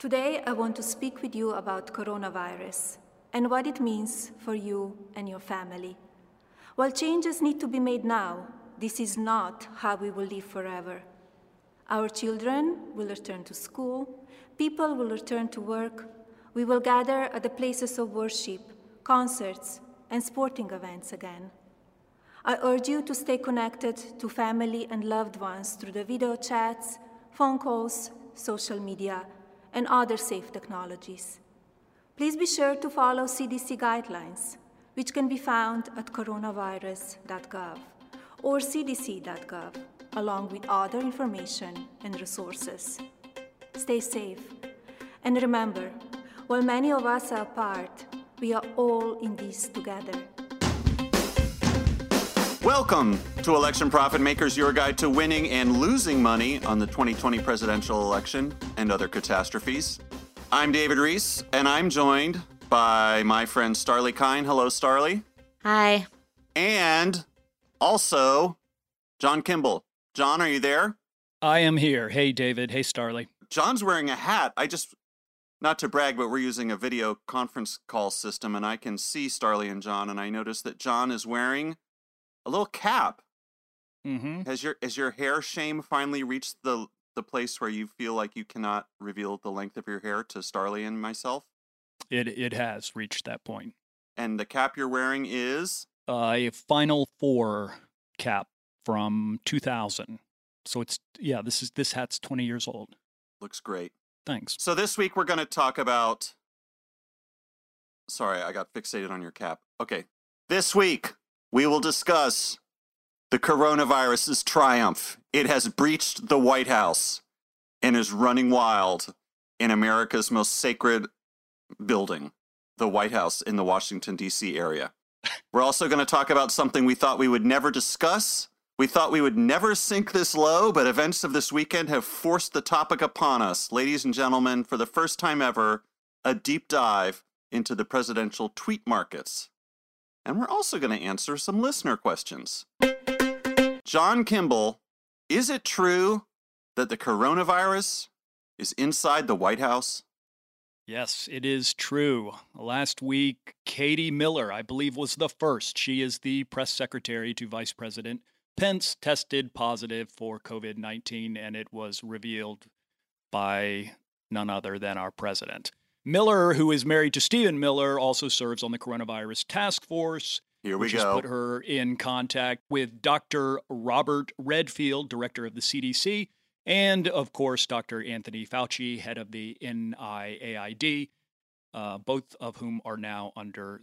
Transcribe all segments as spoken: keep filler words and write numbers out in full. Today, I want to speak with you about coronavirus and what it means for you and your family. While changes need to be made now, this is not how we will live forever. Our children will return to school, people will return to work, we will gather at the places of worship, concerts, and sporting events again. I urge you to stay connected to family and loved ones through the video chats, phone calls, social media, and other safe technologies. Please be sure to follow C D C guidelines, which can be found at coronavirus dot gov or C D C dot gov, along with other information and resources. Stay safe. And remember, while many of us are apart, we are all in this together. Welcome to Election Profit Makers, your guide to winning and losing money on the twenty twenty presidential election and other catastrophes. I'm David Reese, and I'm joined by my friend Starley Kine. Hello, Starley. Hi. And also John Kimball. John, are you there? I am here. Hey, David. Hey, Starley. John's wearing a hat. I just, not to brag, but we're using a video conference call system, and I can see Starley and John, and I noticed that John is wearing a little cap. Mm-hmm. Has your has your hair shame finally reached the the place where you feel like you cannot reveal the length of your hair to Starley and myself? It it has reached that point. And the cap you're wearing is uh, a Final Four cap from two thousand. So it's yeah, this is this hat's twenty years old. Looks great. Thanks. So this week we're going to talk about. Sorry, I got fixated on your cap. Okay, this week. We will discuss the coronavirus's triumph. It has breached the White House and is running wild in America's most sacred building, the White House in the Washington, D C area. We're also going to talk about something we thought we would never discuss. We thought we would never sink this low, but events of this weekend have forced the topic upon us. Ladies and gentlemen, for the first time ever, a deep dive into the presidential tweet markets. And we're also going to answer some listener questions. John Kimball, is it true that the coronavirus is inside the White House? Yes, it is true. Last week, Katie Miller, I believe, was the first. She is the press secretary to Vice President Pence, tested positive for COVID nineteen, and it was revealed by none other than our president. Miller, who is married to Stephen Miller, also serves on the coronavirus task force. Here we which go. Has put her in contact with Doctor Robert Redfield, director of the C D C, and, of course, Doctor Anthony Fauci, head of the N I A I D, uh, both of whom are now under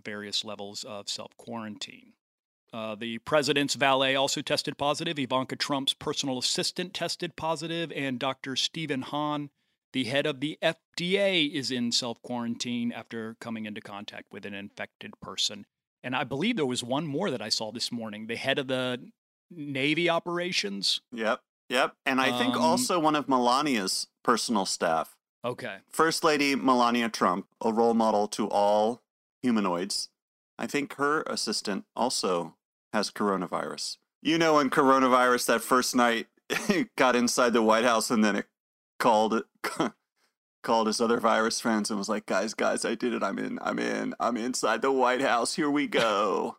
various levels of self-quarantine. Uh, the president's valet also tested positive. Ivanka Trump's personal assistant tested positive, and Doctor Stephen Hahn, the head of the F D A, is in self-quarantine after coming into contact with an infected person. And I believe there was one more that I saw this morning, the head of the Navy operations. Yep, yep. And I think um, also one of Melania's personal staff. Okay. First Lady Melania Trump, a role model to all humanoids. I think her assistant also has coronavirus. You know, when coronavirus that first night got inside the White House and then it called it, called his other virus friends and was like, guys, guys, I did it. I'm in, I'm in, I'm inside the White House. Here we go.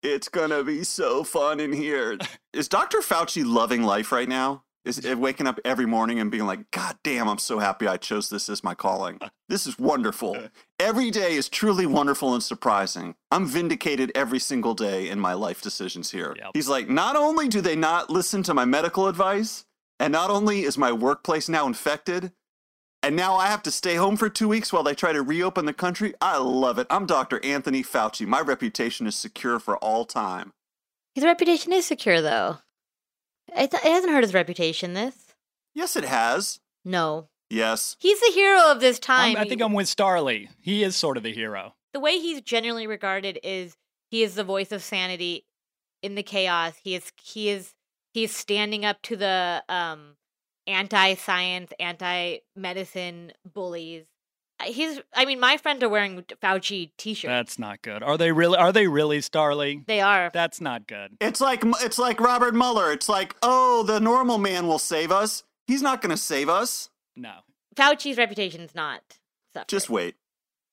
It's going to be so fun in here. Is Doctor Fauci loving life right now? Is it waking up every morning and being like, God damn, I'm so happy I chose this as my calling. This is wonderful. Every day is truly wonderful and surprising. I'm vindicated every single day in my life decisions here. Yep. He's like, not only do they not listen to my medical advice, and not only is my workplace now infected, and now I have to stay home for two weeks while they try to reopen the country. I love it. I'm Doctor Anthony Fauci. My reputation is secure for all time. His reputation is secure, though. It, it hasn't hurt his reputation, this. Yes, it has. No. Yes. He's the hero of this time. I'm, I think I'm with Starley. He is sort of the hero. The way he's generally regarded is he is the voice of sanity in the chaos. He is. He is. He's standing up to the um, anti-science, anti-medicine bullies. He's, I mean, my friends are wearing Fauci t-shirts. That's not good. Are they really? Are they really, Starley? They are. That's not good. It's like it's like Robert Mueller. It's like, oh, the normal man will save us. He's not going to save us. No. Fauci's reputation's not suffered. Just wait.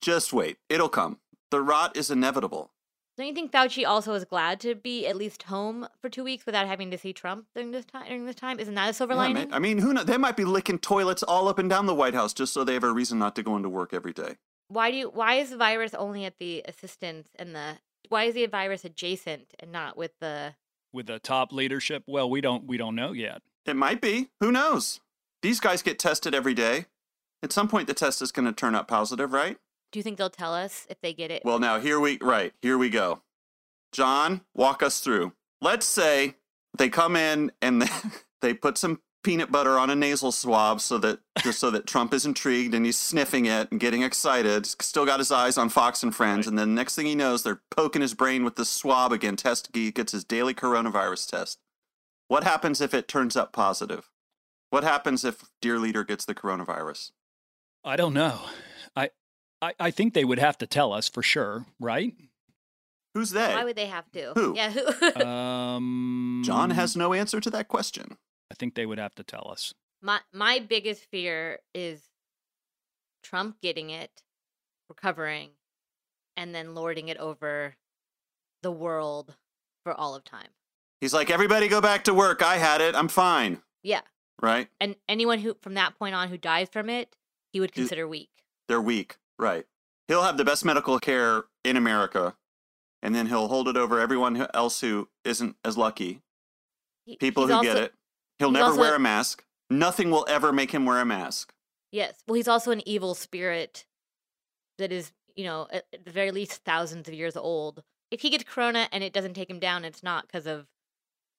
Just wait. It'll come. The rot is inevitable. Don't you think Fauci also is glad to be at least home for two weeks without having to see Trump during this time? During this time? Isn't that a silver yeah, lining? Man. I mean, who knows? They might be licking toilets all up and down the White House just so they have a reason not to go into work every day. Why do you, Why is the virus only at the assistants and the... Why is the virus adjacent and not with the... With the top leadership? Well, we don't we don't know yet. It might be. Who knows? These guys get tested every day. At some point, the test is going to turn out positive, right? Do you think they'll tell us if they get it? Well, now, here we... Right. Here we go. John, walk us through. Let's say they come in and they, they put some peanut butter on a nasal swab so that just so that Trump is intrigued and he's sniffing it and getting excited. Still got his eyes on Fox and Friends. Right. And then next thing he knows, they're poking his brain with the swab again. Test he gets his daily coronavirus test. What happens if it turns up positive? What happens if Dear Leader gets the coronavirus? I don't know. I, I I think they would have to tell us for sure, right? Who's they? Why would they have to? Who? Yeah, who? um, John has no answer to that question. I think they would have to tell us. My my biggest fear is Trump getting it, recovering, and then lording it over the world for all of time. He's like, everybody go back to work. I had it. I'm fine. Yeah. Right. And anyone who from that point on who dies from it, he would consider weak. They're weak. Right. He'll have the best medical care in America. And then he'll hold it over everyone else who isn't as lucky. People he's who also, get it. He'll never also, wear a mask. Nothing will ever make him wear a mask. Yes. Well, he's also an evil spirit that is, you know, at the very least thousands of years old. If he gets corona and it doesn't take him down, it's not because of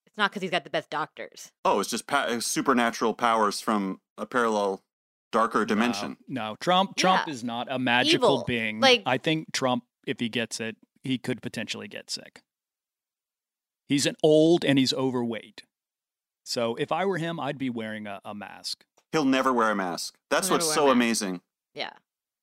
It's not because he's got the best doctors. Oh, it's just pa- supernatural powers from a parallel, darker dimension. No, no. Trump Trump yeah. is not a magical Evil. being. Like, I think Trump, if he gets it, he could potentially get sick. He's an old and he's overweight. So if I were him, I'd be wearing a, a mask. He'll never wear a mask. That's what's so amazing. Yeah.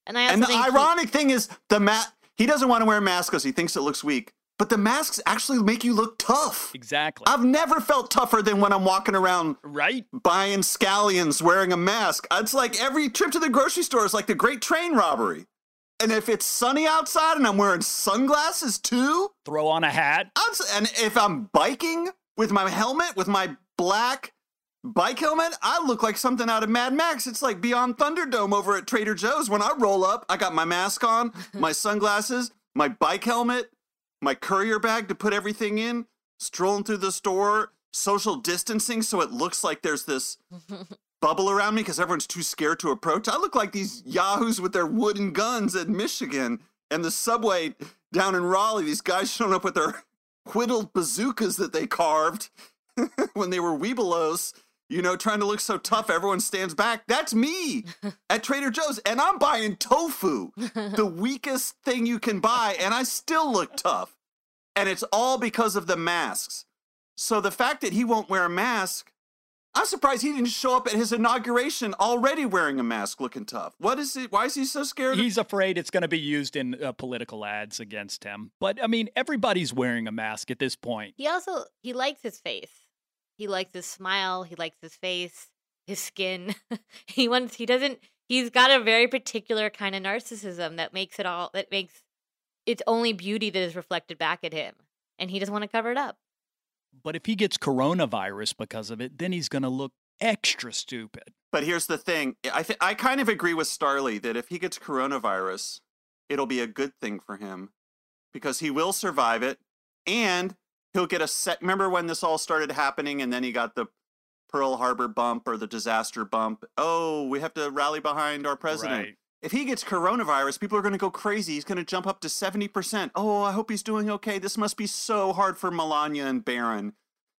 And, I also and the think ironic he- thing is, the ma- he doesn't want to wear a mask because he thinks it looks weak. But the masks actually make you look tough. Exactly. I've never felt tougher than when I'm walking around right, buying scallions, wearing a mask. It's like every trip to the grocery store is like the great train robbery. And if it's sunny outside and I'm wearing sunglasses too. Throw on a hat. I'm, and if I'm biking with my helmet, with my black bike helmet, I look like something out of Mad Max. It's like Beyond Thunderdome over at Trader Joe's. When I roll up, I got my mask on, my sunglasses, my bike helmet. My courier bag to put everything in, strolling through the store, social distancing so it looks like there's this bubble around me because everyone's too scared to approach. I look like these yahoos with their wooden guns in Michigan and the subway down in Raleigh. These guys showing up with their whittled bazookas that they carved when they were Weebelos, you know, trying to look so tough everyone stands back. That's me at Trader Joe's, and I'm buying tofu, the weakest thing you can buy, and I still look tough. And it's all because of the masks. So the fact that he won't wear a mask, I'm surprised he didn't show up at his inauguration already wearing a mask looking tough. What is it? Why is he so scared? He's of- afraid it's going to be used in uh, political ads against him. But, I mean, everybody's wearing a mask at this point. He also, he likes his face. He likes his smile. He likes his face, his skin. he wants, he doesn't, he's got a very particular kind of narcissism that makes it all, that makes it's only beauty that is reflected back at him. And he doesn't want to cover it up. But if he gets coronavirus because of it, then he's going to look extra stupid. But here's the thing. I th- I kind of agree with Starley that if he gets coronavirus, it'll be a good thing for him because he will survive it. And he'll get a set. Remember when this all started happening and then he got the Pearl Harbor bump or the disaster bump? Oh, we have to rally behind our president. Right. If he gets coronavirus, people are going to go crazy. He's going to jump up to seventy percent. Oh, I hope he's doing okay. This must be so hard for Melania and Barron.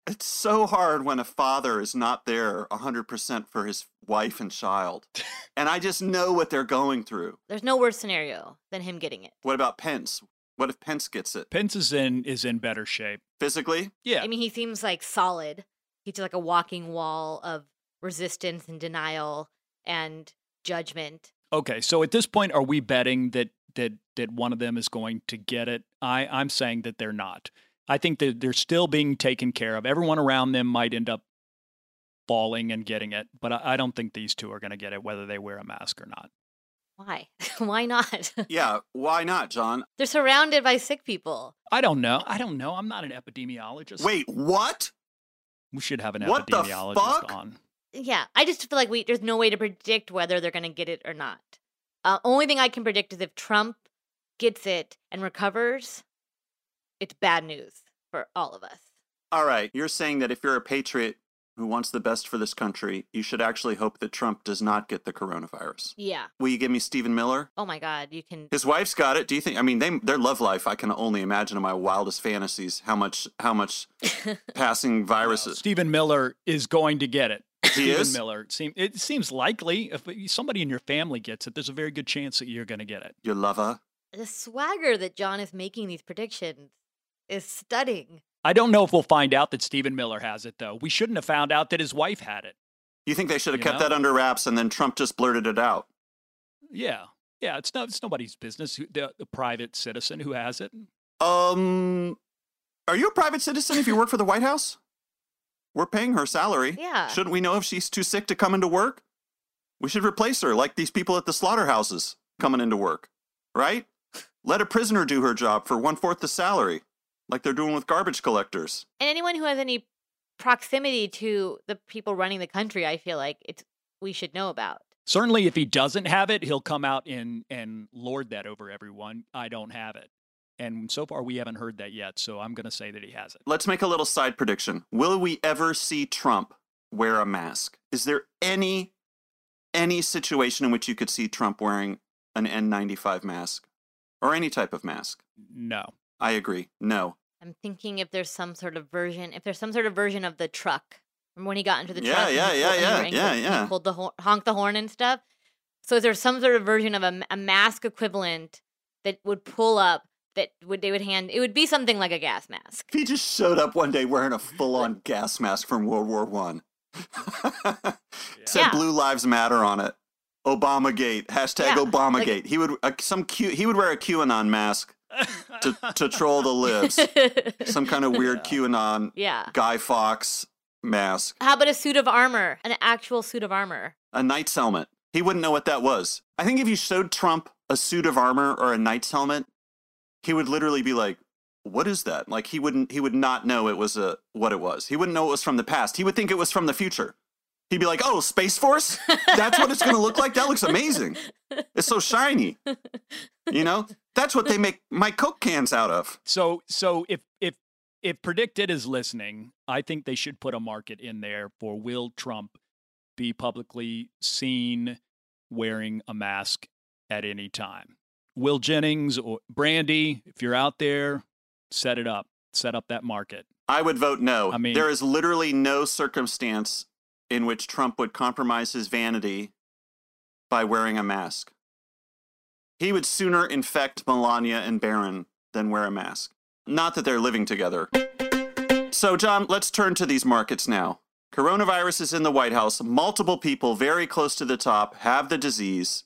It's so hard when a father is not there one hundred percent for his wife and child. And I just know what they're going through. There's no worse scenario than him getting it. What about Pence? What if Pence gets it? Pence is in is in better shape. Physically? Yeah. I mean, he seems like solid. He's like a walking wall of resistance and denial and judgment. Okay, so at this point, are we betting that that, that one of them is going to get it? I, I'm saying that they're not. I think that they're still being taken care of. Everyone around them might end up bawling and getting it. But I, I don't think these two are going to get it, whether they wear a mask or not. Why? Why not? Yeah, why not, John? They're surrounded by sick people. I don't know. I don't know. I'm not an epidemiologist. Wait, what? We should have an what epidemiologist the fuck? on. Yeah, I just feel like we there's no way to predict whether they're going to get it or not. Uh, only thing I can predict is if Trump gets it and recovers, it's bad news for all of us. All right, you're saying that if you're a patriot who wants the best for this country, you should actually hope that Trump does not get the coronavirus. Yeah. Will you give me Stephen Miller? Oh my God, you can. His wife's got it. Do you think? I mean, they their love life. I can only imagine in my wildest fantasies how much how much passing viruses. Well, Stephen Miller is going to get it. He Stephen is? Miller. It seems, it seems likely if somebody in your family gets it, there's a very good chance that you're going to get it. Your lover. The swagger that John is making these predictions is stunning. I don't know if we'll find out that Stephen Miller has it, though. We shouldn't have found out that his wife had it. You think they should have you kept know? that under wraps and then Trump just blurted it out? Yeah. Yeah, it's not, it's nobody's business, who, the, the private citizen who has it. Um, are you a private citizen if you work for the White House? We're paying her salary. Yeah. Shouldn't we know if she's too sick to come into work? We should replace her like these people at the slaughterhouses coming into work, right? Let a prisoner do her job for one-fourth the salary, like they're doing with garbage collectors. And anyone who has any proximity to the people running the country, I feel like it's we should know about. Certainly, if he doesn't have it, he'll come out and, and lord that over everyone. I don't have it. And so far, we haven't heard that yet, so I'm going to say that he has it. Let's make a little side prediction. Will we ever see Trump wear a mask? Is there any any situation in which you could see Trump wearing an N ninety-five mask or any type of mask? No. I agree. No. I'm thinking if there's some sort of version, if there's some sort of version of the truck. Remember when he got into the yeah, truck? Yeah, yeah, yeah, ankle, yeah, yeah. Pulled the ho- honked the horn and stuff. So is there some sort of version of a, a mask equivalent that would pull up? That would they would hand it would be something like a gas mask. If he just showed up one day wearing a full-on gas mask from World War One. Yeah. Said yeah. Blue Lives Matter on it. Obamagate. Hashtag yeah. Obamagate. Like, he would uh, some Q, he would wear a QAnon mask to, to troll the libs. Some kind of weird yeah. QAnon yeah. Guy Fawkes mask. How about a suit of armor? An actual suit of armor. A knight's helmet. He wouldn't know what that was. I think if you showed Trump a suit of armor or a knight's helmet, he would literally be like, what is that? Like he wouldn't, he would not know it was a, what it was. He wouldn't know it was from the past. He would think it was from the future. He'd be like, oh, Space Force? That's what it's going to look like? That looks amazing. It's so shiny. You know, that's what they make my Coke cans out of. So, so if, if, if PredictIt is listening, I think they should put a market in there for will Trump be publicly seen wearing a mask at any time? Will Jennings or Brandy, if you're out there, set it up. Set up that market. I would vote no. I mean, there is literally no circumstance in which Trump would compromise his vanity by wearing a mask. He would sooner infect Melania and Barron than wear a mask. Not that they're living together. So, John, let's turn to these markets now. Coronavirus is in the White House. Multiple people very close to the top have the disease.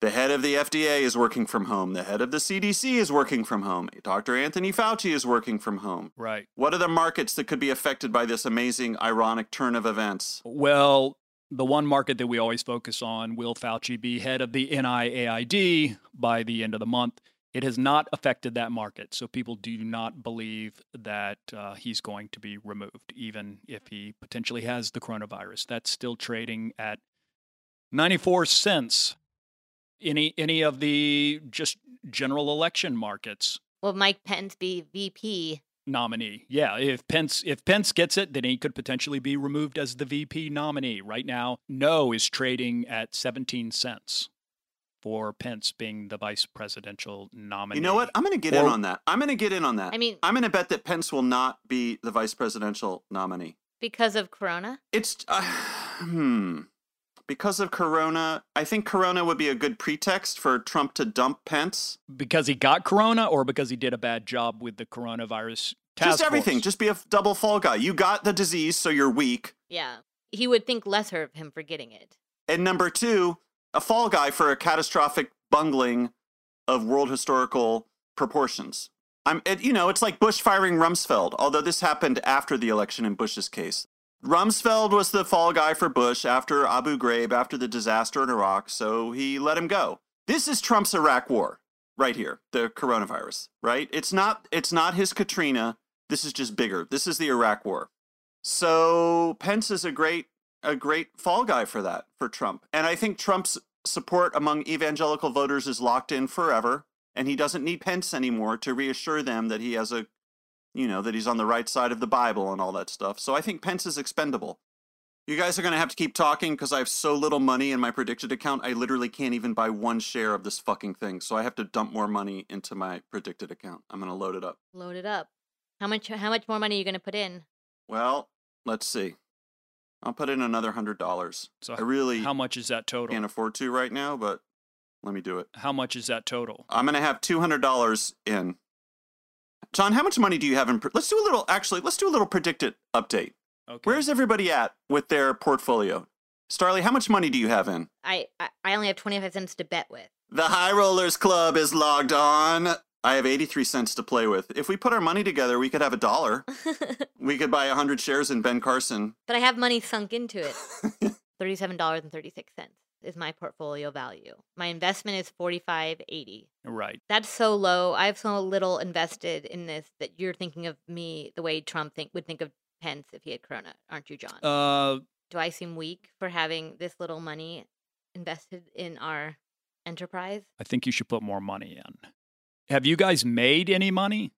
The head of the F D A is working from home. The head of the C D C is working from home. Doctor Anthony Fauci is working from home. Right. What are the markets that could be affected by this amazing, ironic turn of events? Well, the one market that we always focus on, will Fauci be head of the N I A I D by the end of the month? It has not affected that market. So people do not believe that uh, he's going to be removed, even if he potentially has the coronavirus. That's still trading at ninety-four cents. Any any of the just general election markets? Will Mike Pence be V P nominee? Yeah, if Pence if Pence gets it, then he could potentially be removed as the V P nominee. Right now, no is trading at seventeen cents for Pence being the vice presidential nominee. You know what? I'm going to get or, in on that. I'm going to get in on that. I mean, I'm going to bet that Pence will not be the vice presidential nominee because of Corona. It's uh, hmm. Because of Corona, I think Corona would be a good pretext for Trump to dump Pence. Because he got Corona or because he did a bad job with the coronavirus task force? Just everything. Just be a double fall guy. You got the disease, so you're weak. Yeah. He would think lesser of him for getting it. And number two, a fall guy for a catastrophic bungling of world historical proportions. I'm, it, you know, it's like Bush firing Rumsfeld, although this happened after the election in Bush's case. Rumsfeld was the fall guy for Bush after Abu Ghraib, after the disaster in Iraq, so he let him go. This is Trump's Iraq war right here, the coronavirus, right? It's not, it's not his Katrina. This is just bigger. This is the Iraq war. So Pence is a great, a great fall guy for that, for Trump. And I think Trump's support among evangelical voters is locked in forever. And he doesn't need Pence anymore to reassure them that he has a, you know, that he's on the right side of the Bible and all that stuff. So I think Pence is expendable. You guys are going to have to keep talking because I have so little money in my PredictIt account. I literally can't even buy one share of this fucking thing. So I have to dump more money into my PredictIt account. I'm going to load it up. Load it up. How much, how much more money are you going to put in? Well, let's see. I'll put in another one hundred dollars. So I really how much is that total? Can't afford to right now, but let me do it. How much is that total? I'm going to have two hundred dollars in. John, how much money do you have in? Let's do a little, actually, let's do a little PredictIt update. Okay. Where's everybody at with their portfolio? Starley, how much money do you have in? I, I only have twenty-five cents to bet with. The High Rollers Club is logged on. I have eighty-three cents to play with. If we put our money together, we could have a dollar. We could buy one hundred shares in Ben Carson. But I have money sunk into it. thirty-seven dollars and thirty-six cents is my portfolio value. My investment is forty-five eighty. Right. That's so low. I have so little invested in this that you're thinking of me the way Trump think would think of Pence if he had corona, aren't you, John? Uh, Do I seem weak for having this little money invested in our enterprise? I think you should put more money in. Have you guys made any money,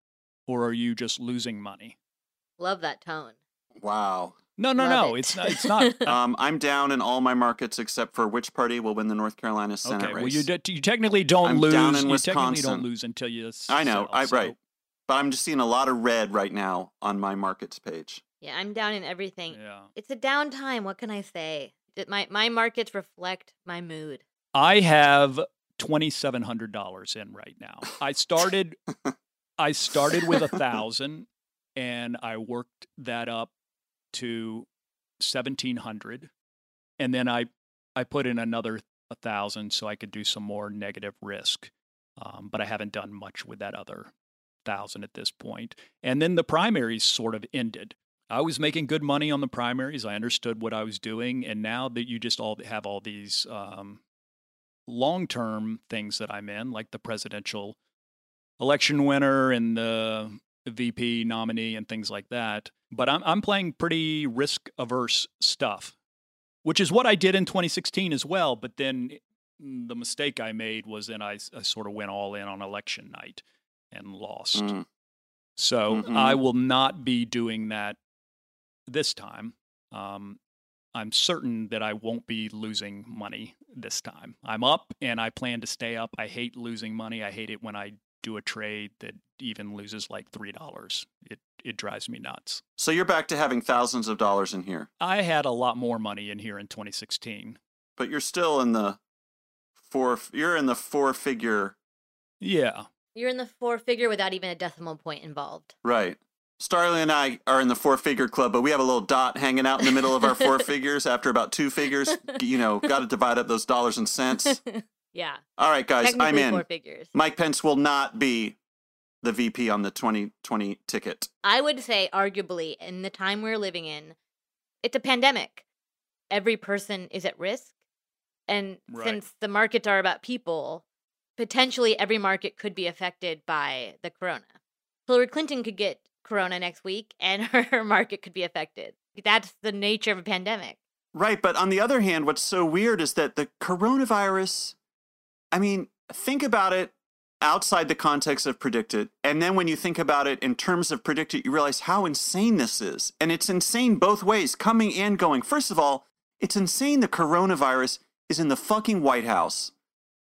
or are you just losing money? Love that tone. Wow. No, no, Love no. It. It's not. It's not. um, I'm down in all my markets except for which party will win the North Carolina Senate okay, race. Well, you, d- you technically don't I'm lose. Down in you Wisconsin. Technically don't lose until you. Settle, I know. I so. right. But I'm just seeing a lot of red right now on my markets page. Yeah, I'm down in everything. Yeah. It's a down time. What can I say? My my markets reflect my mood. I have twenty-seven hundred dollars in right now. I started I started with one thousand dollars and I worked that up to seventeen hundred dollars, and then I I put in another one thousand dollars so I could do some more negative risk. Um, but I haven't done much with that other one thousand dollars at this point. And then the primaries sort of ended. I was making good money on the primaries. I understood what I was doing, and now that you just all have all these um long-term things that I'm in, like the presidential election winner and the V P nominee and things like that. But I'm I'm playing pretty risk-averse stuff, which is what I did in twenty sixteen as well. But then the mistake I made was then I, I sort of went all in on election night and lost. Mm. So Mm-mm. I will not be doing that this time. Um, I'm certain that I won't be losing money this time. I'm up and I plan to stay up. I hate losing money. I hate it when I do a trade that even loses like three dollars. It it drives me nuts. So you're back to having thousands of dollars in here. I had a lot more money in here in twenty sixteen. But you're still in the four you're in the four figure. Yeah. You're in the four figure without even a decimal point involved. Right. Starley and I are in the four-figure club, but we have a little dot hanging out in the middle of our four figures after about two figures. You know, got to divide up those dollars and cents. Yeah. All right, guys, I'm in. Four figures. Mike Pence will not be the V P on the twenty twenty ticket. I would say, arguably, in the time we're living in, it's a pandemic. Every person is at risk. And right. Since the markets are about people, potentially every market could be affected by the corona. Hillary Clinton could get corona next week and her market could be affected. That's the nature of a pandemic. Right. But on the other hand, what's so weird is that the coronavirus, I mean, think about it outside the context of PredictIt. And then when you think about it in terms of PredictIt, you realize how insane this is. And it's insane both ways, coming and going. First of all, it's insane the coronavirus is in the fucking White House.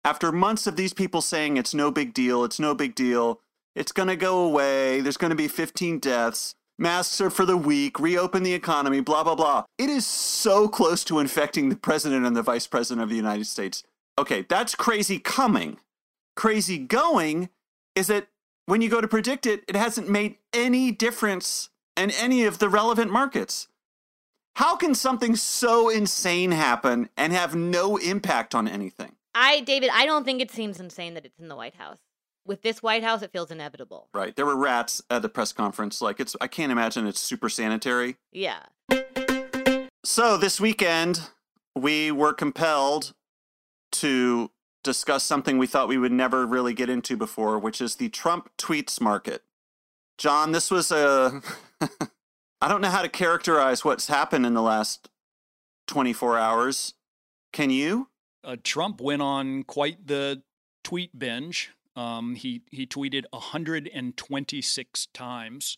After months of these people saying it's no big deal, it's no big deal. It's going to go away. There's going to be fifteen deaths. Masks are for the weak. Reopen the economy, blah, blah, blah. It is so close to infecting the president and the vice president of the United States. Okay, that's crazy coming. Crazy going is that when you go to PredictIt, it hasn't made any difference in any of the relevant markets. How can something so insane happen and have no impact on anything? I, David, I don't think it seems insane that it's in the White House. With this White House, it feels inevitable. Right. There were rats at the press conference. Like, it's, I can't imagine it's super sanitary. Yeah. So this weekend, we were compelled to discuss something we thought we would never really get into before, which is the Trump tweets market. John, this was a... I don't know how to characterize what's happened in the last twenty-four hours. Can you? Uh, Trump went on quite the tweet binge. Um, he, he tweeted one hundred twenty-six times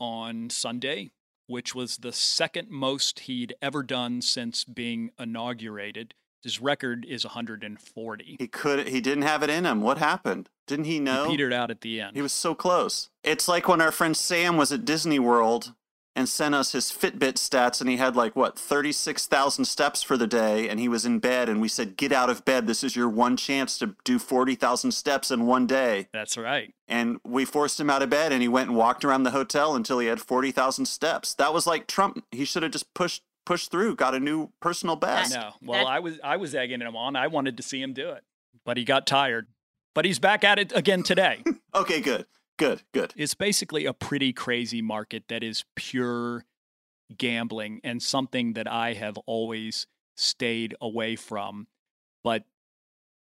on Sunday, which was the second most he'd ever done since being inaugurated. His record is one hundred forty. He could. He didn't have it in him. What happened? Didn't he know? He petered out at the end. He was so close. It's like when our friend Sam was at Disney World and sent us his Fitbit stats, and he had like, what, thirty-six thousand steps for the day, and he was in bed, and we said, get out of bed. This is your one chance to do forty thousand steps in one day. That's right. And we forced him out of bed, and he went and walked around the hotel until he had forty thousand steps. That was like Trump. He should have just pushed. Pushed through, got a new personal best. I know. Well, I was I was egging him on. I wanted to see him do it, but he got tired. But he's back at it again today. Okay, good, good, good. It's basically a pretty crazy market that is pure gambling and something that I have always stayed away from. But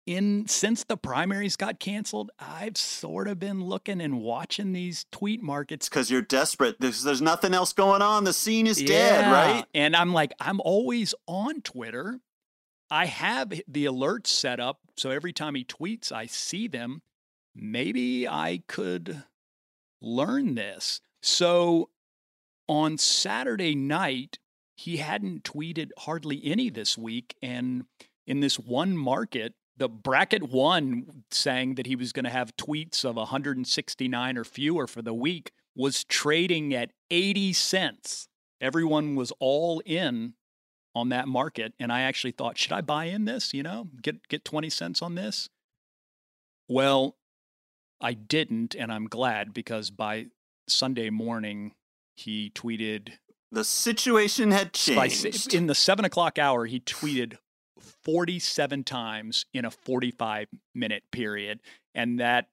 in since the primaries got canceled, I've sort of been looking and watching these tweet markets. Because you're desperate. There's, there's nothing else going on. The scene is yeah. dead, right? And I'm like, I'm always on Twitter. I have the alerts set up, so every time he tweets, I see them. Maybe I could learn this. So on Saturday night, he hadn't tweeted hardly any this week. And in this one market, the bracket one saying that he was going to have tweets of one hundred sixty-nine or fewer for the week was trading at eighty cents. Everyone was all in on that market. And I actually thought, should I buy in this, you know, get, get twenty cents on this? Well, I didn't. And I'm glad, because by Sunday morning, he tweeted. The situation had changed. By, in the seven o'clock hour, he tweeted forty-seven times in a forty-five minute period. And that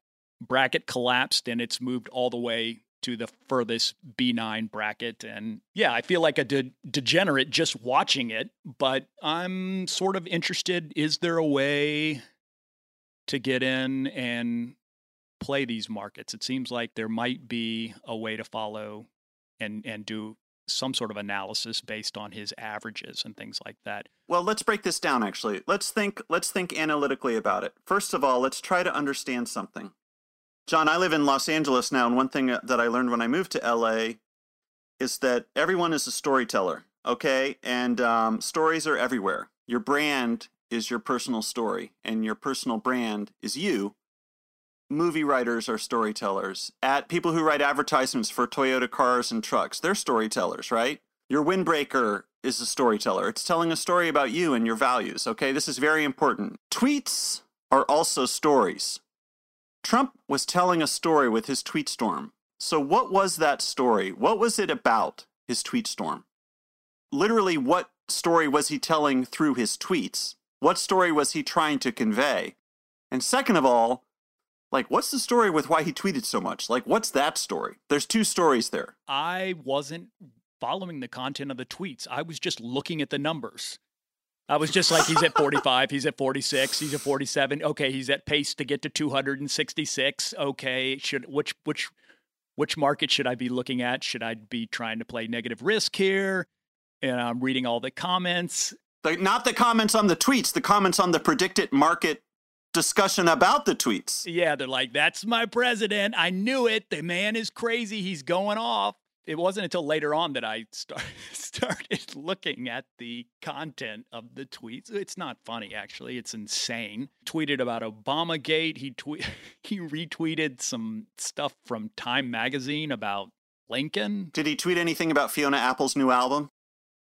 bracket collapsed, and it's moved all the way to the furthest B nine bracket. And yeah, I feel like a de- degenerate just watching it, but I'm sort of interested. Is there a way to get in and play these markets? It seems like there might be a way to follow and, and do some sort of analysis based on his averages and things like that. Well, let's break this down, actually. Let's think let's think analytically about it. First of all, let's try to understand something. John, I live in Los Angeles now, and one thing that I learned when I moved to L A is that everyone is a storyteller, okay? And um, stories are everywhere. Your brand is your personal story, and your personal brand is you. Movie writers are storytellers. At people who write advertisements for Toyota cars and trucks, they're storytellers, right? Your windbreaker is a storyteller. It's telling a story about you and your values, okay? This is very important. Tweets are also stories. Trump was telling a story with his tweet storm. So what was that story? What was it about, his tweet storm? Literally, what story was he telling through his tweets? What story was he trying to convey? And second of all, like, what's the story with why he tweeted so much? Like, what's that story? There's two stories there. I wasn't following the content of the tweets. I was just looking at the numbers. I was just like, he's at forty-five, he's at forty-six, he's at forty-seven. Okay, he's at pace to get to two hundred sixty-six. Okay, should which which which market should I be looking at? Should I be trying to play negative risk here? And I'm reading all the comments. Like, not the comments on the tweets, the comments on the PredictIt market discussion about the tweets. Yeah, they're like, that's my president. I knew it. The man is crazy. He's going off. It wasn't until later on that I start, started looking at the content of the tweets. It's not funny, actually. It's insane. Tweeted about Obamagate. He tweet he retweeted some stuff from Time magazine about Lincoln. Did he tweet anything about Fiona Apple's new album?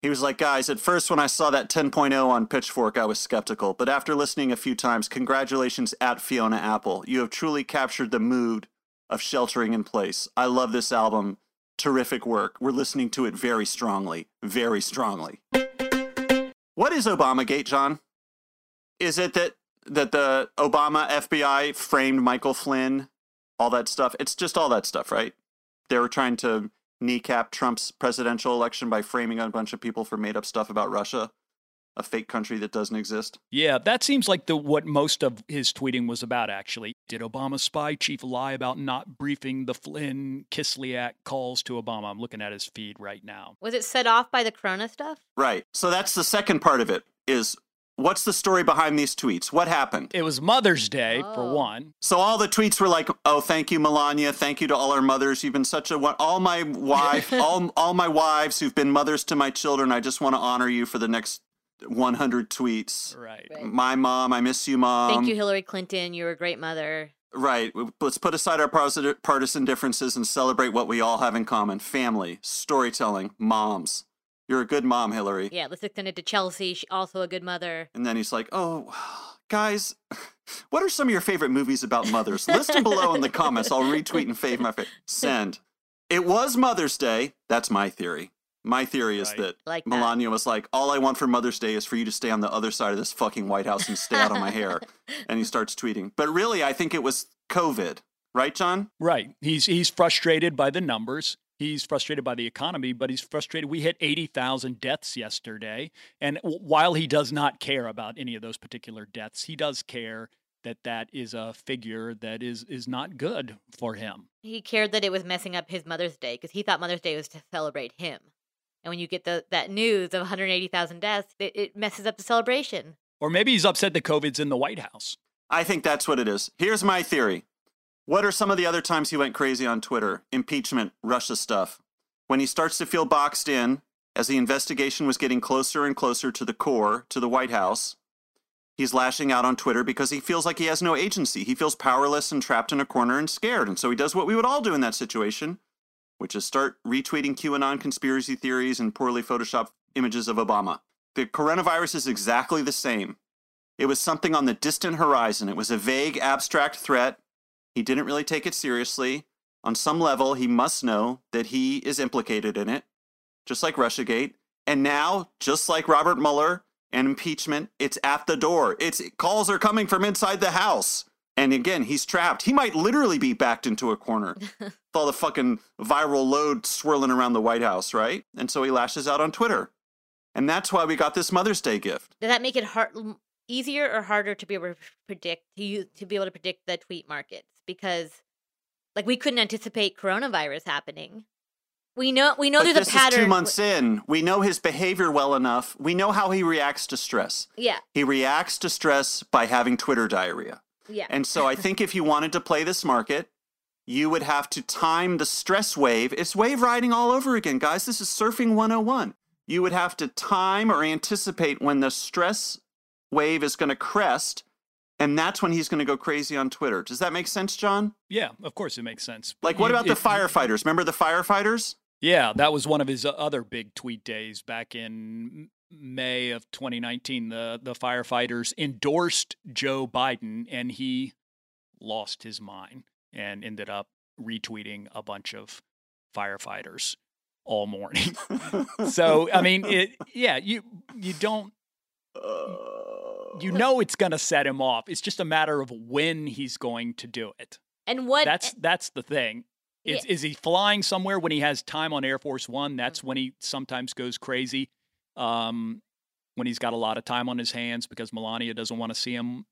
He was like, guys, at first when I saw that ten point oh on Pitchfork, I was skeptical. But after listening a few times, congratulations at Fiona Apple. You have truly captured the mood of sheltering in place. I love this album. Terrific work. We're listening to it very strongly. Very strongly. What is Obamagate, John? Is it that, that the Obama F B I framed Michael Flynn? All that stuff? It's just all that stuff, right? They were trying to kneecap Trump's presidential election by framing a bunch of people for made-up stuff about Russia, a fake country that doesn't exist. Yeah, that seems like the what most of his tweeting was about, actually. Did Obama's spy chief lie about not briefing the Flynn Kislyak calls to Obama? I'm looking at his feed right now. Was it set off by the Corona stuff? Right. So that's the second part of it is, what's the story behind these tweets? What happened? It was Mother's Day, oh. for one. So all the tweets were like, oh, thank you, Melania. Thank you to all our mothers. You've been such a, all my wife, all, all my wives who've been mothers to my children. I just want to honor you for the next one hundred tweets. Right. right. My mom, I miss you, mom. Thank you, Hillary Clinton. You were a great mother. Right. Let's put aside our partisan differences and celebrate what we all have in common. Family, storytelling, moms. You're a good mom, Hillary. Yeah, let's extend it to Chelsea. She's also a good mother. And then he's like, oh, guys, what are some of your favorite movies about mothers? List them below in the comments. I'll retweet and fave my favorite. Send. It was Mother's Day. That's my theory. My theory is right. that like Melania that. was like, all I want for Mother's Day is for you to stay on the other side of this fucking White House and stay out of my hair. And he starts tweeting. But really, I think it was COVID. Right, John? Right. He's he's frustrated by the numbers. He's frustrated by the economy, but he's frustrated. We hit eighty thousand deaths yesterday. And while he does not care about any of those particular deaths, he does care that that is a figure that is is not good for him. He cared that it was messing up his Mother's Day because he thought Mother's Day was to celebrate him. And when you get the, that news of one hundred eighty thousand deaths, it, it messes up the celebration. Or maybe he's upset that COVID's in the White House. I think that's what it is. Here's my theory. What are some of the other times he went crazy on Twitter? Impeachment, Russia stuff. When he starts to feel boxed in, as the investigation was getting closer and closer to the core, to the White House, he's lashing out on Twitter because he feels like he has no agency. He feels powerless and trapped in a corner and scared. And so he does what we would all do in that situation, which is start retweeting QAnon conspiracy theories and poorly photoshopped images of Obama. The coronavirus is exactly the same. It was something on the distant horizon. It was a vague, abstract threat. He didn't really take it seriously. On some level, he must know that he is implicated in it, just like Russiagate. And now, just like Robert Mueller and impeachment, it's at the door. It's calls are coming from inside the house. And again, he's trapped. He might literally be backed into a corner with all the fucking viral load swirling around the White House, right? And so he lashes out on Twitter. And that's why we got this Mother's Day gift. Does that make it hard, easier or harder to be able to predict, to, use, to be able to predict the tweet markets? Because, like, we couldn't anticipate coronavirus happening. We know, we know but there's a pattern. This is two months in. We know his behavior well enough. We know how he reacts to stress. Yeah. He reacts to stress by having Twitter diarrhea. Yeah. And so I think if you wanted to play this market, you would have to time the stress wave. It's wave riding all over again, guys. This is surfing one oh one. You would have to time or anticipate when the stress wave is going to crest, and that's when he's going to go crazy on Twitter. Does that make sense, John? Yeah, of course it makes sense. Like, what about it, the firefighters? Remember the firefighters? Yeah, that was one of his other big tweet days back in May of twenty nineteen, the, the firefighters endorsed Joe Biden, and he lost his mind and ended up retweeting a bunch of firefighters all morning. So, I mean, it, yeah, you you don't, you know it's going to set him off. It's just a matter of when he's going to do it. And what? That's, that's the thing. Is, yeah. is he flying somewhere when he has time on Air Force One? That's mm-hmm. when he sometimes goes crazy. Um, when he's got a lot of time on his hands because Melania doesn't want to see him.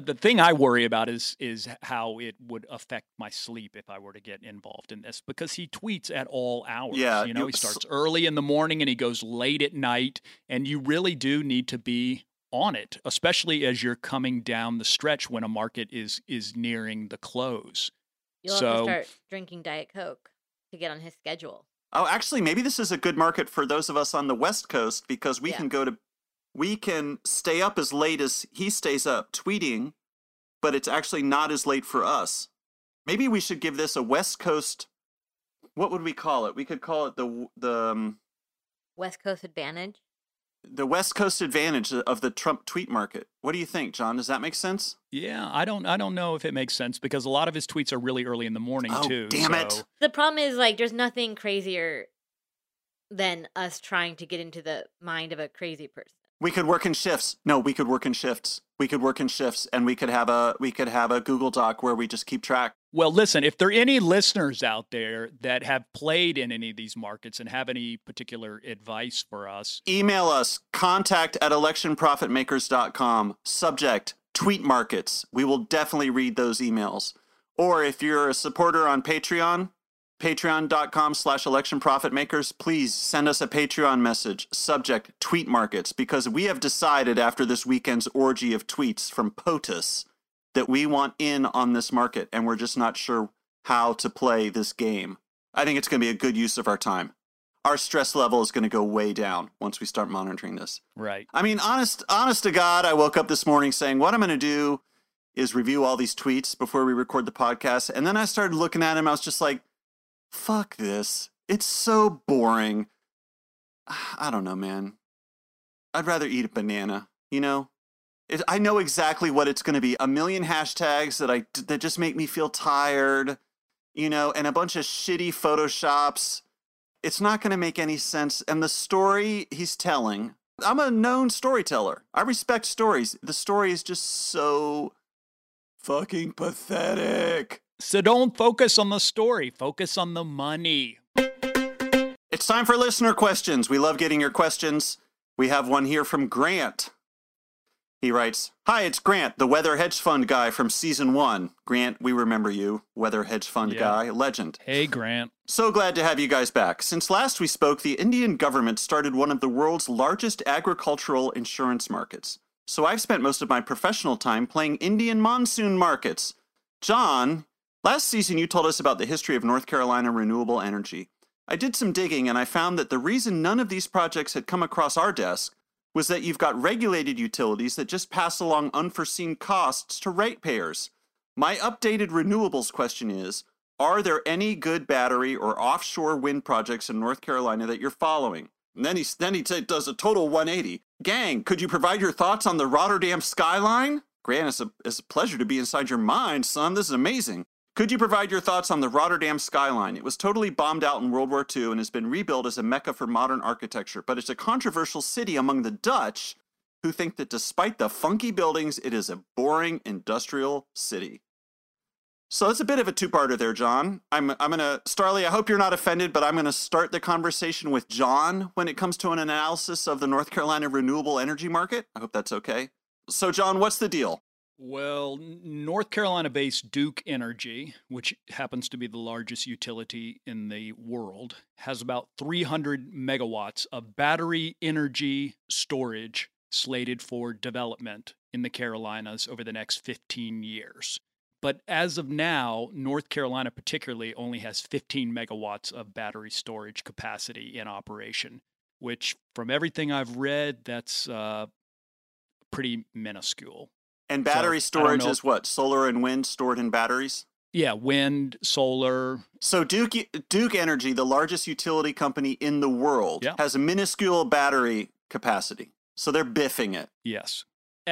The thing I worry about is is how it would affect my sleep if I were to get involved in this, because he tweets at all hours. Yeah, you know, he starts early in the morning and he goes late at night, and you really do need to be on it, especially as you're coming down the stretch when a market is is nearing the close. You'll so, have to start drinking Diet Coke to get on his schedule. Oh, actually, maybe this is a good market for those of us on the West Coast, because we yeah. can go to, we can stay up as late as he stays up tweeting, but it's actually not as late for us. Maybe we should give this a West Coast, what would we call it? We could call it the, the um, West Coast Advantage. The West Coast advantage of the Trump tweet market. What do you think, John? Does that make sense? Yeah, I don't I don't know if it makes sense, because a lot of his tweets are really early in the morning, oh, too. damn so. it. The problem is, like, there's nothing crazier than us trying to get into the mind of a crazy person. We could work in shifts. No, we could work in shifts. We could work in shifts, and we could have a we could have a Google Doc where we just keep track. Well, listen, if there are any listeners out there that have played in any of these markets and have any particular advice for us, email us, contact at election profit makers dot com, subject, tweet markets. We will definitely read those emails. Or if you're a supporter on Patreon, patreon.com slash electionprofitmakers, please send us a Patreon message, subject, tweet markets, because we have decided after this weekend's orgy of tweets from POTUS that we want in on this market, and we're just not sure how to play this game. I think it's going to be a good use of our time. Our stress level is going to go way down once we start monitoring this. Right. I mean, honest, honest to God, I woke up this morning saying, what I'm going to do is review all these tweets before we record the podcast. And then I started looking at them. I was just like, fuck this. It's so boring. I don't know, man. I'd rather eat a banana, you know? It, I know exactly what it's going to be. A million hashtags that I that just make me feel tired, you know, and a bunch of shitty Photoshops. It's not going to make any sense. And the story he's telling, I'm a known storyteller. I respect stories. The story is just so fucking pathetic. So don't focus on the story. Focus on the money. It's time for listener questions. We love getting your questions. We have one here from Grant. He writes, hi, it's Grant, the weather hedge fund guy from season one. Grant, we remember you, weather hedge fund yeah. guy, legend. Hey, Grant. So glad to have you guys back. Since last we spoke, the Indian government started one of the world's largest agricultural insurance markets. So I've spent most of my professional time playing Indian monsoon markets. John, last season you told us about the history of North Carolina renewable energy. I did some digging and I found that the reason none of these projects had come across our desk was that you've got regulated utilities that just pass along unforeseen costs to ratepayers. My updated renewables question is, are there any good battery or offshore wind projects in North Carolina that you're following? And then he, then he t- does a total one eighty. Gang, could you provide your thoughts on the Rotterdam skyline? Grant, it's a, it's a pleasure to be inside your mind, son. This is amazing. Could you provide your thoughts on the Rotterdam skyline? It was totally bombed out in World War Two and has been rebuilt as a mecca for modern architecture, but it's a controversial city among the Dutch who think that despite the funky buildings, it is a boring industrial city. So that's a bit of a two-parter there, John. I'm I'm going to, Starley, I hope you're not offended, but I'm going to start the conversation with John when it comes to an analysis of the North Carolina renewable energy market. I hope that's okay. So, John, what's the deal? Well, North Carolina-based Duke Energy, which happens to be the largest utility in the world, has about three hundred megawatts of battery energy storage slated for development in the Carolinas over the next fifteen years. But as of now, North Carolina particularly only has fifteen megawatts of battery storage capacity in operation, which from everything I've read, that's uh, pretty minuscule. And battery so, storage is what? Solar and wind stored in batteries? Yeah, wind, solar. So Duke Duke Energy, the largest utility company in the world, yeah. has a minuscule battery capacity. So they're biffing it. Yes.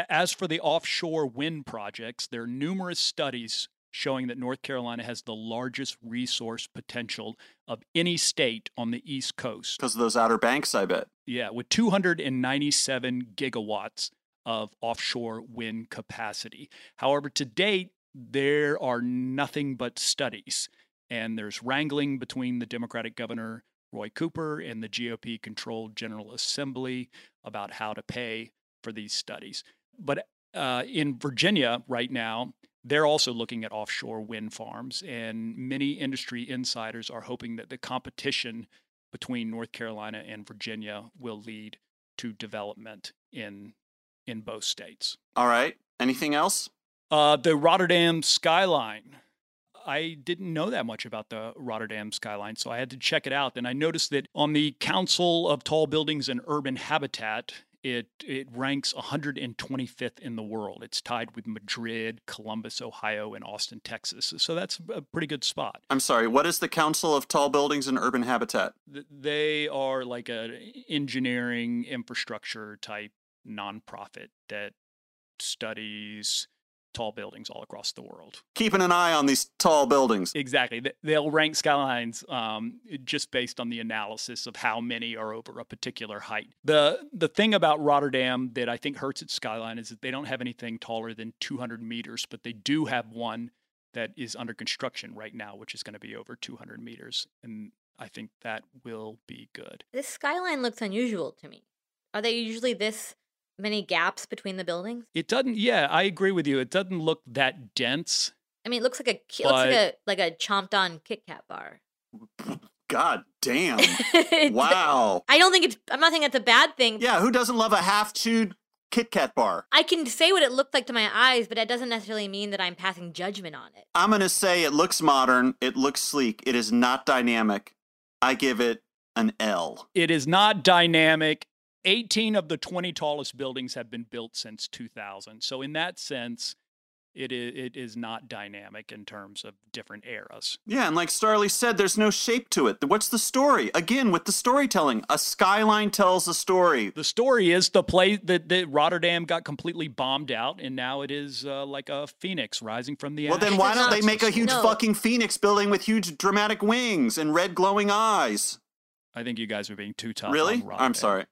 As for the offshore wind projects, there are numerous studies showing that North Carolina has the largest resource potential of any state on the East Coast. Because of those Outer Banks, I bet. Yeah, with two hundred ninety-seven gigawatts of offshore wind capacity. However, to date, there are nothing but studies, and there's wrangling between the Democratic governor, Roy Cooper, and the G O P-controlled General Assembly about how to pay for these studies. But uh, in Virginia right now, they're also looking at offshore wind farms, and many industry insiders are hoping that the competition between North Carolina and Virginia will lead to development in in both states. All right. Anything else? Uh, the Rotterdam skyline. I didn't know that much about the Rotterdam skyline, so I had to check it out. And I noticed that on the Council of Tall Buildings and Urban Habitat, it it ranks one hundred twenty-fifth in the world. It's tied with Madrid, Columbus, Ohio, and Austin, Texas. So that's a pretty good spot. I'm sorry, what is the Council of Tall Buildings and Urban Habitat? They are like an engineering infrastructure type nonprofit that studies tall buildings all across the world. Keeping an eye on these tall buildings. Exactly. They'll rank skylines um, just based on the analysis of how many are over a particular height. The the thing about Rotterdam that I think hurts its skyline is that they don't have anything taller than two hundred meters, but they do have one that is under construction right now, which is going to be over two hundred meters. And I think that will be good. This skyline looks unusual to me. Are they usually this many gaps between the buildings? It doesn't. Yeah, I agree with you. It doesn't look that dense. I mean, it looks like a it looks like a like a chomped on Kit Kat bar. God damn! Wow. I don't think it's. I'm not saying that's a bad thing. Yeah, who doesn't love a half chewed Kit Kat bar? I can say what it looked like to my eyes, but it doesn't necessarily mean that I'm passing judgment on it. I'm gonna say it looks modern. It looks sleek. It is not dynamic. I give it an L. It is not dynamic. eighteen of the twenty tallest buildings have been built since two thousand. So in that sense, it is, it is not dynamic in terms of different eras. Yeah, and like Starley said, there's no shape to it. What's the story? Again, with the storytelling, a skyline tells a story. The story is the place that, that Rotterdam got completely bombed out, and now it is uh, like a phoenix rising from the ashes. Well, then why don't they make a huge no. fucking phoenix building with huge dramatic wings and red glowing eyes? I think you guys are being too tough. Really? On I'm sorry.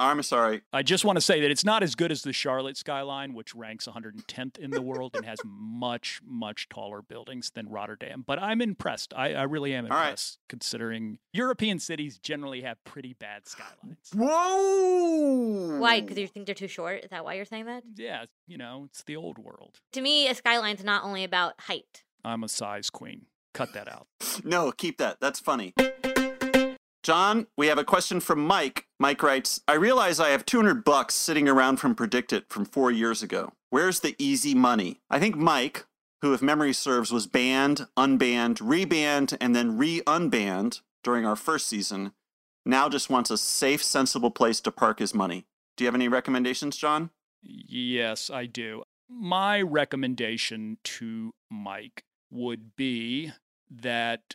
I'm sorry. I just want to say that it's not as good as the Charlotte skyline, which ranks one hundred tenth in the world and has much, much taller buildings than Rotterdam. But I'm impressed. I, I really am impressed, right, considering European cities generally have pretty bad skylines. Whoa! Why? Because you think they're too short? Is that why you're saying that? Yeah. You know, it's the old world. To me, a skyline's not only about height. I'm a size queen. Cut that out. No, keep that. That's funny. John, we have a question from Mike. Mike writes, I realize I have two hundred bucks sitting around from PredictIt from four years ago. Where's the easy money? I think Mike, who if memory serves was banned, unbanned, rebanned, and then re-unbanned during our first season, now just wants a safe, sensible place to park his money. Do you have any recommendations, John? Yes, I do. My recommendation to Mike would be that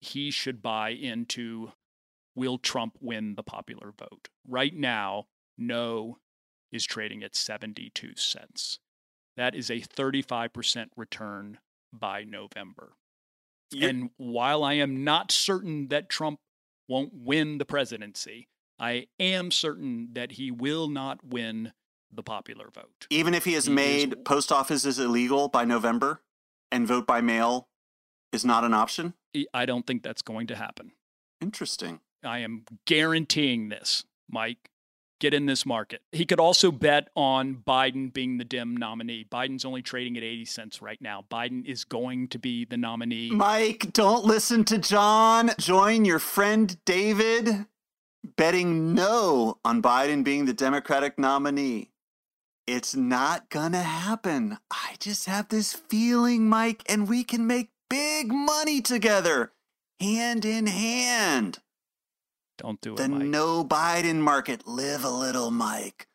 he should buy into... Will Trump win the popular vote? Right now, no is trading at seventy-two cents. That is a thirty-five percent return by November. Yep. And while I am not certain that Trump won't win the presidency, I am certain that he will not win the popular vote. Even if he has he made is... post offices illegal by November and vote by mail is not an option? I don't think that's going to happen. Interesting. I am guaranteeing this, Mike. Get in this market. He could also bet on Biden being the Dem nominee. Biden's only trading at eighty cents right now. Biden is going to be the nominee. Mike, don't listen to John. Join your friend David betting no on Biden being the Democratic nominee. It's not gonna happen. I just have this feeling, Mike, and we can make big money together. Hand in hand. Don't do it, the Mike. The no Biden market. Live a little, Mike.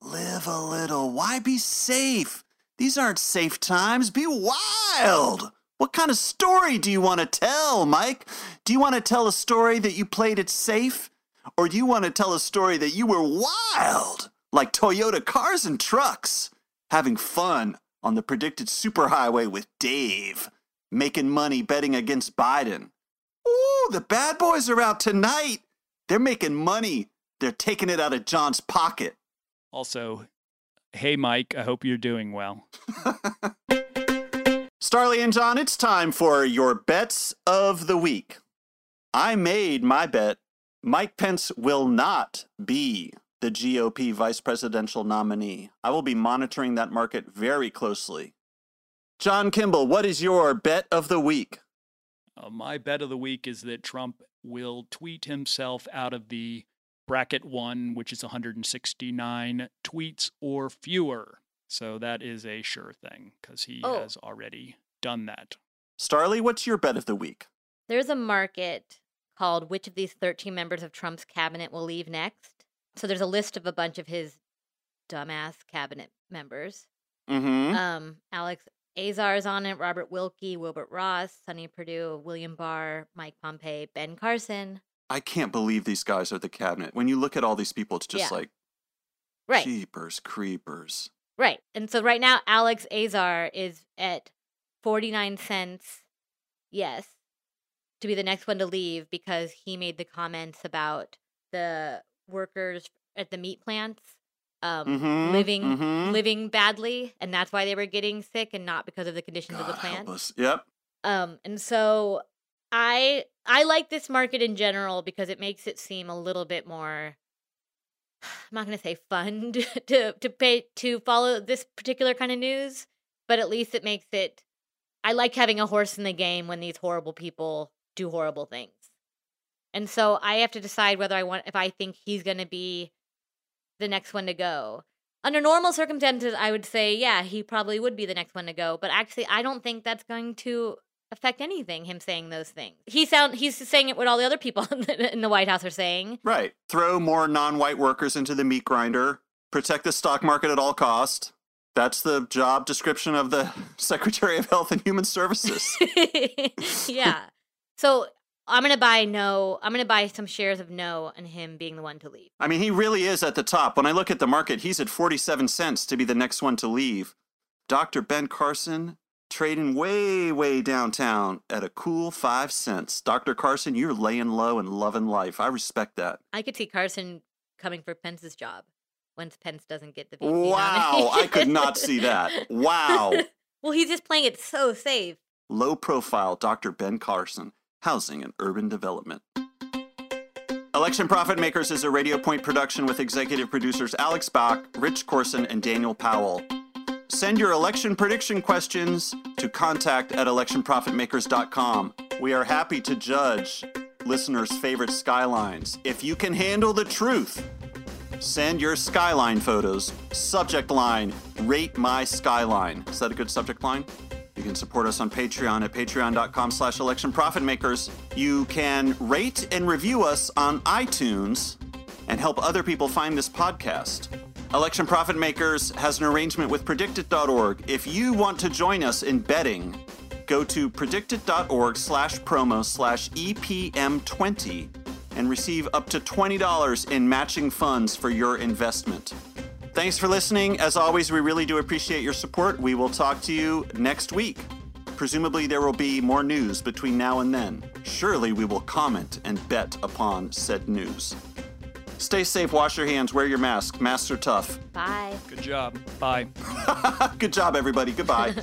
Live a little. Why be safe? These aren't safe times. Be wild. What kind of story do you want to tell, Mike? Do you want to tell a story that you played it safe? Or do you want to tell a story that you were wild, like Toyota cars and trucks, having fun on the predicted superhighway with Dave, making money betting against Biden? Ooh, the bad boys are out tonight. They're making money. They're taking it out of John's pocket. Also, hey, Mike, I hope you're doing well. Starley and John, it's time for your bets of the week. I made my bet. Mike Pence will not be the G O P vice presidential nominee. I will be monitoring that market very closely. John Kimball, what is your bet of the week? Uh, my bet of the week is that Trump will tweet himself out of the bracket one, which is one hundred sixty-nine tweets or fewer. So that is a sure thing because he oh. has already done that. Starley, what's your bet of the week? There's a market called which of these thirteen members of Trump's cabinet will leave next. So there's a list of a bunch of his dumbass cabinet members. Mm-hmm. Um, Alex Azar is on it, Robert Wilkie, Wilbert Ross, Sonny Perdue, William Barr, Mike Pompeo, Ben Carson. I can't believe these guys are the cabinet. When you look at all these people, it's just yeah. like, right. jeepers, creepers. Right. And so right now, Alex Azar is at forty-nine cents, yes, to be the next one to leave because he made the comments about the workers at the meat plants um, mm-hmm, living mm-hmm. living badly, and that's why they were getting sick and not because of the conditions God of the plant. Help us. Yep. Um, and so I I like this market in general because it makes it seem a little bit more, I'm not going to say fun to, to to pay to follow this particular kind of news, but at least it makes it, I like having a horse in the game when these horrible people do horrible things. And so I have to decide whether I want, if I think he's going to be the next one to go. Under normal circumstances, I would say, yeah, he probably would be the next one to go. But actually, I don't think that's going to affect anything, him saying those things. He sound he's saying what all the other people in the White House are saying. Right. Throw more non-white workers into the meat grinder. Protect the stock market at all costs. That's the job description of the Secretary of Health and Human Services. Yeah. So I'm going to buy no. I'm going to buy some shares of no and him being the one to leave. I mean, he really is at the top. When I look at the market, he's at forty-seven cents to be the next one to leave. Doctor Ben Carson trading way, way downtown at a cool five cents. Doctor Carson, you're laying low and loving life. I respect that. I could see Carson coming for Pence's job once Pence doesn't get the V P nomination. Wow, I could not see that. Wow. Well, he's just playing it so safe. Low profile Doctor Ben Carson. Housing and Urban Development. Election Profit Makers is a Radio Point production with executive producers Alex Bach, Rich Corson, and Daniel Powell. Send your election prediction questions to contact at election profit makers dot com. We are happy to judge listeners' favorite skylines. If you can handle the truth, send your skyline photos. Subject line, rate my skyline. Is that a good subject line? You can support us on Patreon at patreon.com slash election profit makers. You can rate and review us on iTunes and help other people find this podcast. Election Profit Makers has an arrangement with predict it dot org. If you want to join us in betting, go to predict it dot org slash promo slash E P M twenty and receive up to twenty dollars in matching funds for your investment. Thanks for listening. As always, we really do appreciate your support. We will talk to you next week. Presumably there will be more news between now and then. Surely we will comment and bet upon said news. Stay safe, wash your hands, wear your mask. Masks are tough. Bye. Good job. Bye. Good job, everybody. Goodbye.